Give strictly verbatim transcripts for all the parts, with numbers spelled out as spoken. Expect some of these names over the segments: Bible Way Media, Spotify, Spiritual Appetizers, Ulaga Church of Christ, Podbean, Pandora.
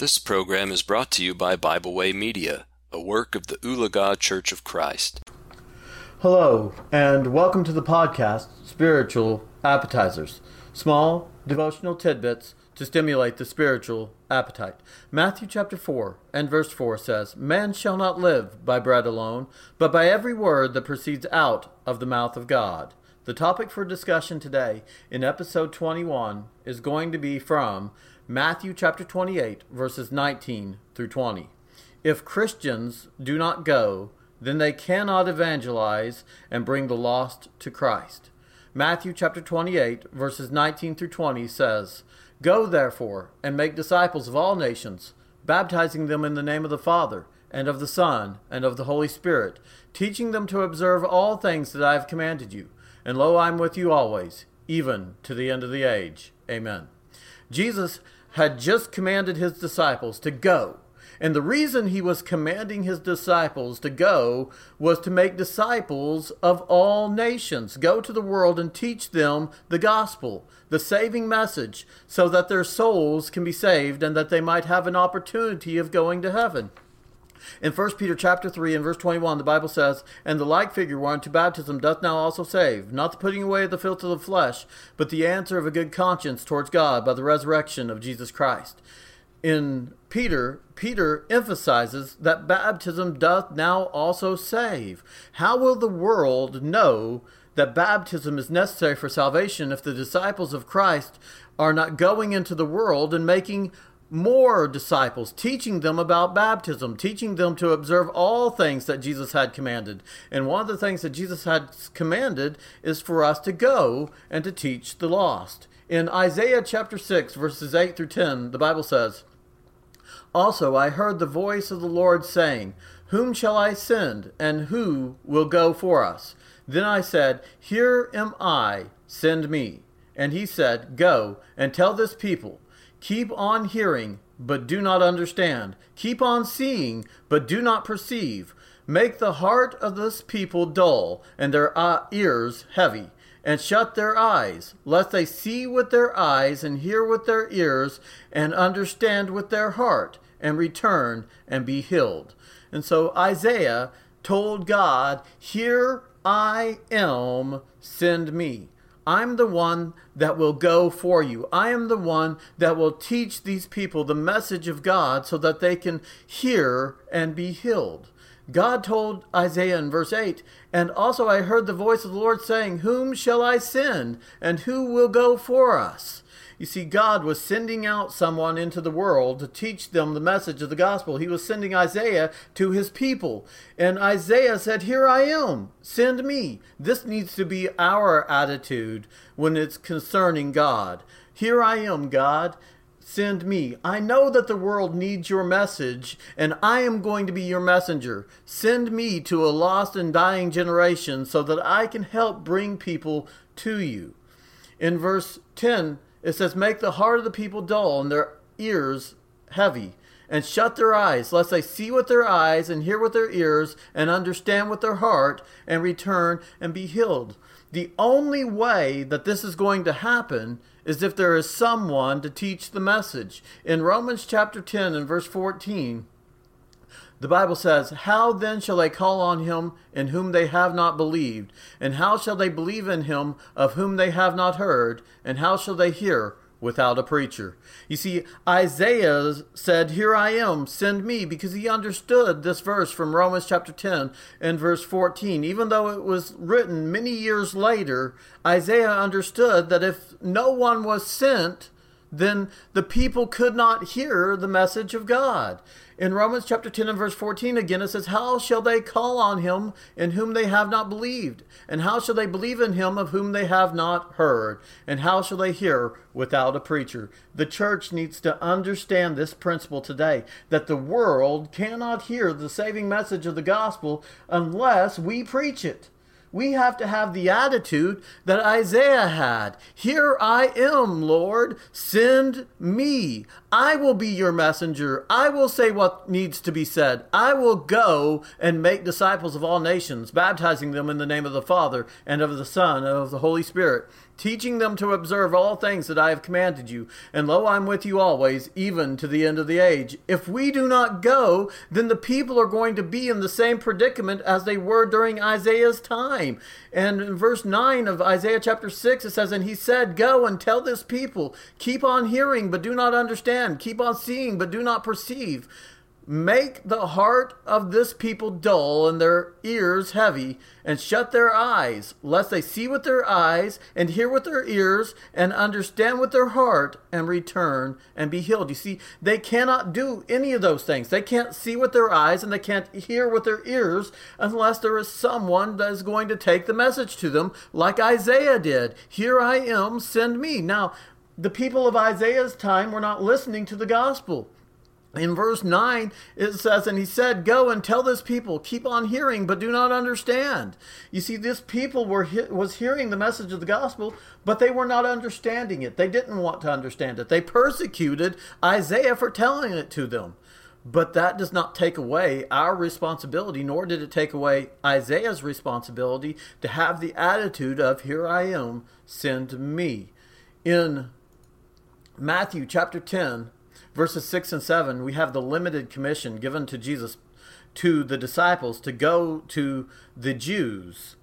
This program is brought to you by Bible Way Media, a work of the Ulaga Church of Christ. Hello, and welcome to the podcast, Spiritual Appetizers, small devotional tidbits to stimulate the spiritual appetite. Matthew chapter four and verse four says, "Man shall not live by bread alone, but by every word that proceeds out of the mouth of God." The topic for discussion today in episode twenty-one is going to be from Matthew chapter twenty-eight, verses nineteen through twenty. If Christians do not go, then they cannot evangelize and bring the lost to Christ. Matthew chapter twenty-eight, verses nineteen through twenty says, "Go therefore and make disciples of all nations, baptizing them in the name of the Father, and of the Son, and of the Holy Spirit, teaching them to observe all things that I have commanded you. And lo, I am with you always, even to the end of the age. Amen." Jesus had just commanded his disciples to go. And the reason he was commanding his disciples to go was to make disciples of all nations. Go to the world and teach them the gospel, the saving message, so that their souls can be saved and that they might have an opportunity of going to heaven. In First Peter chapter three and verse twenty-one, the Bible says, "And the like figure whereunto baptism doth now also save, not the putting away of the filth of the flesh, but the answer of a good conscience towards God by the resurrection of Jesus Christ." In Peter, Peter emphasizes that baptism doth now also save. How will the world know that baptism is necessary for salvation if the disciples of Christ are not going into the world and making more disciples, teaching them about baptism, teaching them to observe all things that Jesus had commanded? And one of the things that Jesus had commanded is for us to go and to teach the lost. In Isaiah chapter six, verses eight through ten, the Bible says, "Also I heard the voice of the Lord saying, Whom shall I send, and who will go for us? Then I said, Here am I, send me. And he said, Go and tell this people, keep on hearing, but do not understand. Keep on seeing, but do not perceive. Make the heart of this people dull, and their ears heavy. And shut their eyes, lest they see with their eyes, and hear with their ears, and understand with their heart, and return and be healed." And so Isaiah told God, "Here I am, send me. I'm the one that will go for you. I am the one that will teach these people the message of God so that they can hear and be healed." God told Isaiah in verse eight, "And also I heard the voice of the Lord saying, Whom shall I send, and who will go for us?" You see, God was sending out someone into the world to teach them the message of the gospel. He was sending Isaiah to his people. And Isaiah said, "Here I am, send me." This needs to be our attitude when it's concerning God. Here I am, God. Send me. I know that the world needs your message, and I am going to be your messenger. Send me to a lost and dying generation so that I can help bring people to you. In verse ten, it says, "Make the heart of the people dull and their ears heavy, and shut their eyes, lest they see with their eyes and hear with their ears and understand with their heart and return and be healed." The only way that this is going to happen is if there is someone to teach the message. In Romans chapter ten and verse fourteen, the Bible says, "How then shall they call on him in whom they have not believed? And how shall they believe in him of whom they have not heard? And how shall they hear without a preacher?" You see, Isaiah said, "Here I am, send me," because he understood this verse from Romans chapter ten and verse fourteen. Even though it was written many years later, Isaiah understood that if no one was sent, then the people could not hear the message of God. In Romans chapter ten and verse fourteen again, it says, "How shall they call on him in whom they have not believed? And how shall they believe in him of whom they have not heard? And how shall they hear without a preacher?" The church needs to understand this principle today, that the world cannot hear the saving message of the gospel unless we preach it. We have to have the attitude that Isaiah had. "Here I am, Lord, send me. I will be your messenger. I will say what needs to be said. I will go and make disciples of all nations, baptizing them in the name of the Father and of the Son and of the Holy Spirit, teaching them to observe all things that I have commanded you. And lo, I am with you always, even to the end of the age. If we do not go, then the people are going to be in the same predicament as they were during Isaiah's time. And in verse nine of Isaiah chapter six, it says, "And he said, go and tell this people, keep on hearing, but do not understand. Keep on seeing, but do not perceive. Make the heart of this people dull and their ears heavy, and shut their eyes, lest they see with their eyes and hear with their ears and understand with their heart and return and be healed." You see, they cannot do any of those things. They can't see with their eyes and they can't hear with their ears unless there is someone that is going to take the message to them like Isaiah did. "Here I am, send me." Now, the people of Isaiah's time were not listening to the gospel. In verse nine, it says, "And he said, go and tell this people, keep on hearing, but do not understand." You see, this people were was hearing the message of the gospel, but they were not understanding it. They didn't want to understand it. They persecuted Isaiah for telling it to them. But that does not take away our responsibility, nor did it take away Isaiah's responsibility to have the attitude of, "Here I am, send me." In Matthew chapter ten, verses six and seven, we have the limited commission given to Jesus, to the disciples, to go to the Jews.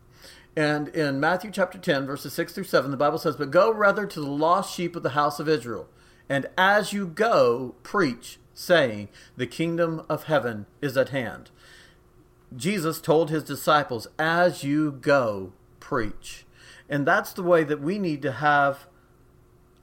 And in Matthew chapter ten, verses six through seven, the Bible says, "But go rather to the lost sheep of the house of Israel, and as you go, preach, saying, the kingdom of heaven is at hand." Jesus told his disciples, as you go, preach. And that's the way that we need to have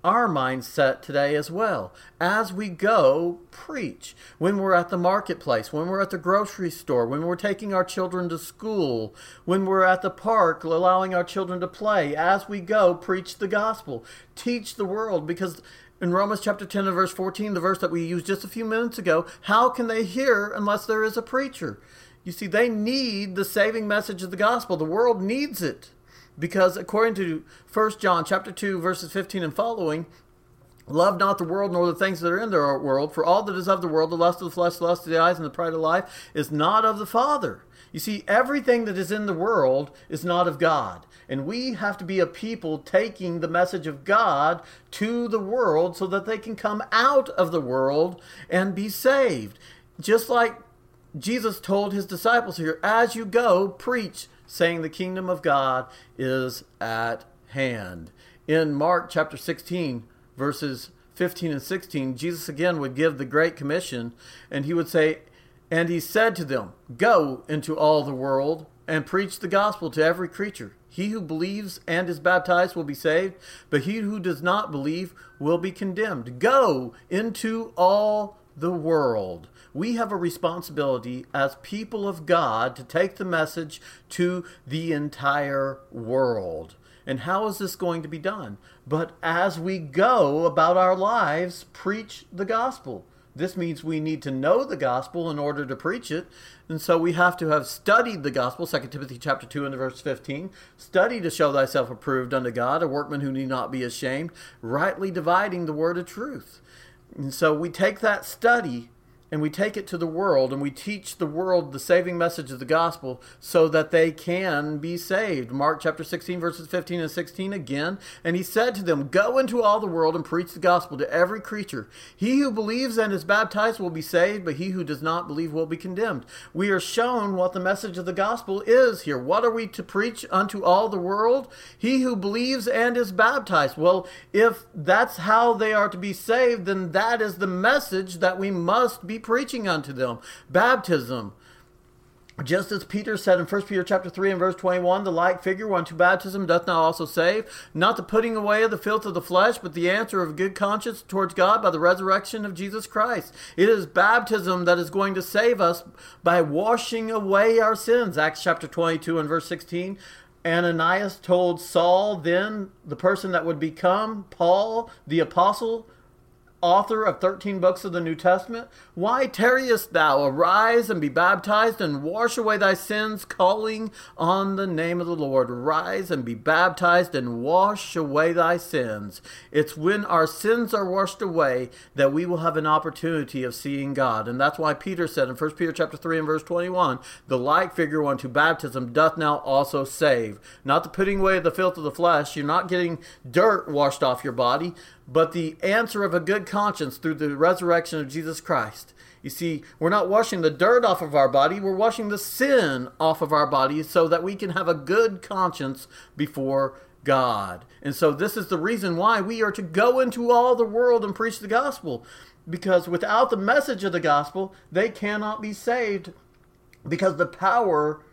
our mindset today as well. As we go, preach. When we're at the marketplace, when we're at the grocery store, when we're taking our children to school, when we're at the park, allowing our children to play, as we go, preach the gospel. Teach the world, because in Romans chapter ten and verse fourteen, the verse that we used just a few minutes ago, how can they hear unless there is a preacher? You see, they need the saving message of the gospel. The world needs it. Because according to First John chapter two, verses fifteen and following, "Love not the world, nor the things that are in the world. For all that is of the world, the lust of the flesh, the lust of the eyes, and the pride of life, is not of the Father." You see, everything that is in the world is not of God. And we have to be a people taking the message of God to the world so that they can come out of the world and be saved. Just like Jesus told his disciples here, as you go, preach, saying the kingdom of God is at hand. In Mark chapter sixteen, verses fifteen and sixteen, Jesus again would give the Great Commission, and he would say, "And he said to them, go into all the world and preach the gospel to every creature. He who believes and is baptized will be saved, but he who does not believe will be condemned." Go into all the world. We have a responsibility as people of God to take the message to the entire world. And how is this going to be done? But as we go about our lives, preach the gospel. This means we need to know the gospel in order to preach it. And so we have to have studied the gospel, Second Timothy chapter two and verse fifteen. "Study to show thyself approved unto God, a workman who need not be ashamed, rightly dividing the word of truth." And so we take that study and we take it to the world, and we teach the world the saving message of the gospel so that they can be saved. Mark chapter sixteen, verses fifteen and sixteen again. "And he said to them, go into all the world and preach the gospel to every creature. He who believes and is baptized will be saved, but he who does not believe will be condemned." We are shown what the message of the gospel is here. What are we to preach unto all the world? "He who believes and is baptized." Well, if that's how they are to be saved, then that is the message that we must be preaching unto them. Baptism, just as Peter said in First Peter chapter three and verse twenty-one, "The like figure unto baptism doth not also save, not the putting away of the filth of the flesh, but the answer of good conscience towards God by the resurrection of Jesus Christ." It is baptism that is going to save us by washing away our sins. Acts chapter twenty-two and verse sixteen, Ananias told Saul, then the person that would become Paul the apostle, author of thirteen books of the New Testament? Why tarriest thou? Arise and be baptized and wash away thy sins, calling on the name of the Lord. Rise and be baptized and wash away thy sins. It's when our sins are washed away that we will have an opportunity of seeing God. And that's why Peter said in First Peter chapter three and verse twenty-one, the like figure unto baptism doth now also save. Not the putting away of the filth of the flesh. You're not getting dirt washed off your body, but the answer of a good conscience through the resurrection of Jesus Christ. You see, we're not washing the dirt off of our body, we're washing the sin off of our body so that we can have a good conscience before God. And so this is the reason why we are to go into all the world and preach the gospel, because without the message of the gospel, they cannot be saved, because the power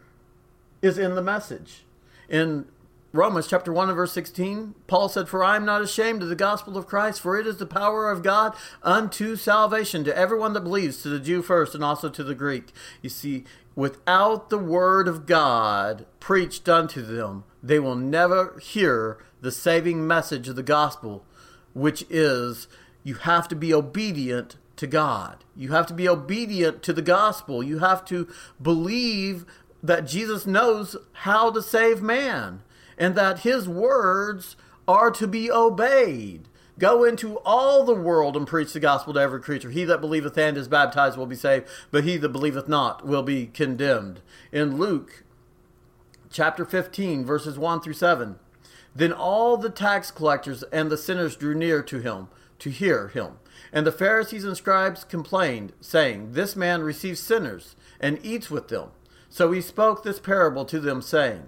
is in the message. In Romans chapter one and verse sixteen, Paul said, "For I am not ashamed of the gospel of Christ, for it is the power of God unto salvation to everyone that believes, to the Jew first and also to the Greek." You see, without the word of God preached unto them, they will never hear the saving message of the gospel, which is you have to be obedient to God. You have to be obedient to the gospel. You have to believe that Jesus knows how to save man, and that his words are to be obeyed. Go into all the world and preach the gospel to every creature. He that believeth and is baptized will be saved, but he that believeth not will be condemned. In Luke chapter fifteen, verses one through seven, then all the tax collectors and the sinners drew near to him, to hear him. And the Pharisees and scribes complained, saying, "This man receives sinners and eats with them." So he spoke this parable to them, saying,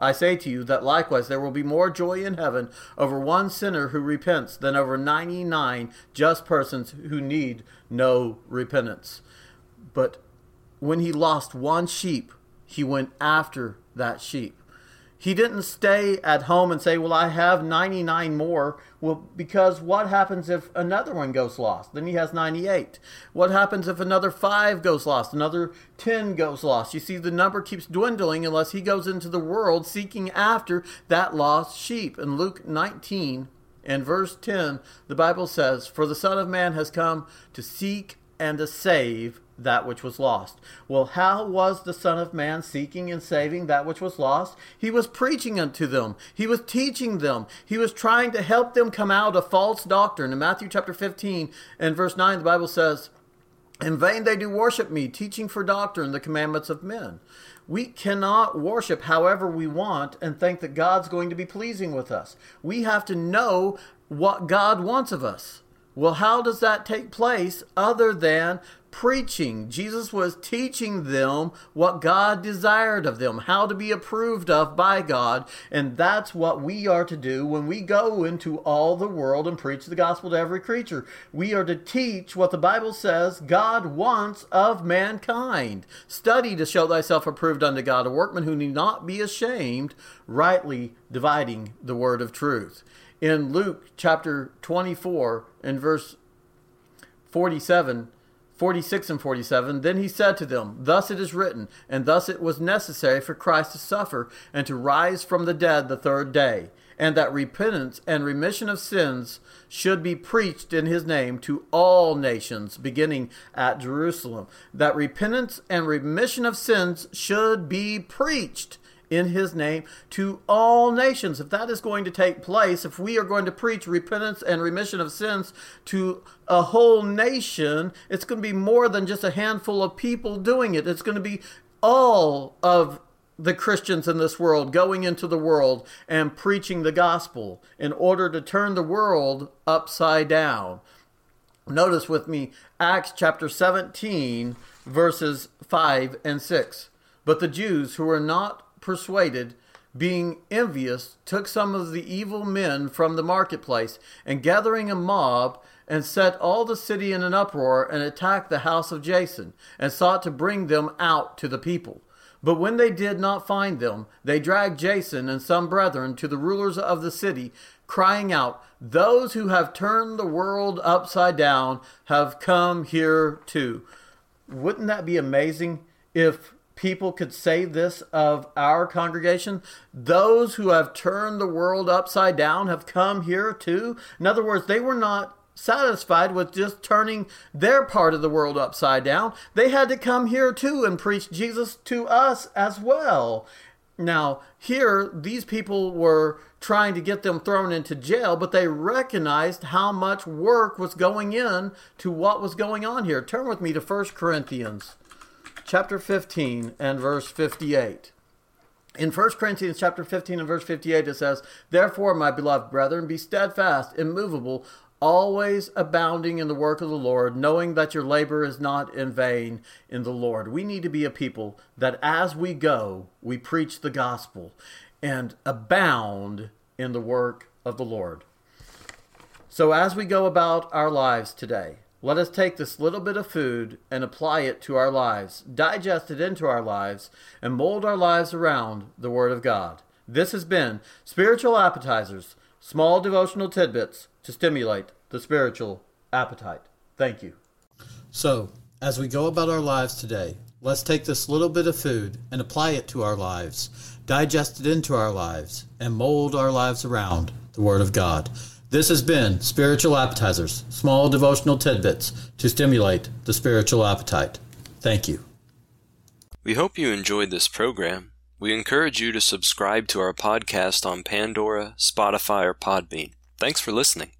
I say to you that likewise there will be more joy in heaven over one sinner who repents than over ninety-nine just persons who need no repentance." But when he lost one sheep, he went after that sheep. He didn't stay at home and say, "Well, I have ninety-nine more." Well, because what happens if another one goes lost? Then he has ninety-eight. What happens if another five goes lost? Another ten goes lost? You see, the number keeps dwindling unless he goes into the world seeking after that lost sheep. In Luke nineteen and verse ten, the Bible says, "For the Son of Man has come to seek and to save that which was lost." Well, how was the Son of Man seeking and saving that which was lost? He was preaching unto them. He was teaching them. He was trying to help them come out of false doctrine. In Matthew chapter fifteen and verse nine, the Bible says, "In vain they do worship me, teaching for doctrine the commandments of men." We cannot worship however we want and think that God's going to be pleasing with us. We have to know what God wants of us. Well, how does that take place other than preaching? Jesus was teaching them what God desired of them, how to be approved of by God, and that's what we are to do when we go into all the world and preach the gospel to every creature. We are to teach what the Bible says God wants of mankind. "Study to show thyself approved unto God, a workman who need not be ashamed, rightly dividing the word of truth." In Luke chapter twenty-four and verse forty-seven, forty-six and forty-seven, "Then he said to them, 'Thus it is written, and thus it was necessary for Christ to suffer and to rise from the dead the third day, and that repentance and remission of sins should be preached in his name to all nations, beginning at Jerusalem.'" That repentance and remission of sins should be preached in his name to all nations. If that is going to take place, if we are going to preach repentance and remission of sins to a whole nation, it's going to be more than just a handful of people doing it. It's going to be all of the Christians in this world going into the world and preaching the gospel in order to turn the world upside down. Notice with me Acts chapter seventeen, verses five and six. "But the Jews who were not persuaded, being envious, took some of the evil men from the marketplace, and gathering a mob, and set all the city in an uproar, and attacked the house of Jason, and sought to bring them out to the people. But when they did not find them, they dragged Jason and some brethren to the rulers of the city, crying out, "Those who have turned the world upside down have come here too." Wouldn't that be amazing if people could say this of our congregation? Those who have turned the world upside down have come here too. In other words, they were not satisfied with just turning their part of the world upside down. They had to come here too and preach Jesus to us as well. Now, here, these people were trying to get them thrown into jail, but they recognized how much work was going in to what was going on here. Turn with me to First Corinthians chapter fifteen and verse fifty-eight. In First Corinthians chapter fifteen and verse fifty-eight, it says, "Therefore, my beloved brethren, be steadfast, immovable, always abounding in the work of the Lord, knowing that your labor is not in vain in the Lord." We need to be a people that as we go, we preach the gospel and abound in the work of the Lord. So as we go about our lives today, let us take this little bit of food and apply it to our lives, digest it into our lives, and mold our lives around the Word of God. This has been Spiritual Appetizers, small devotional tidbits to stimulate the spiritual appetite. Thank you. So, as we go about our lives today, let's take this little bit of food and apply it to our lives, digest it into our lives, and mold our lives around the Word of God. This has been Spiritual Appetizers, small devotional tidbits to stimulate the spiritual appetite. Thank you. We hope you enjoyed this program. We encourage you to subscribe to our podcast on Pandora, Spotify, or Podbean. Thanks for listening.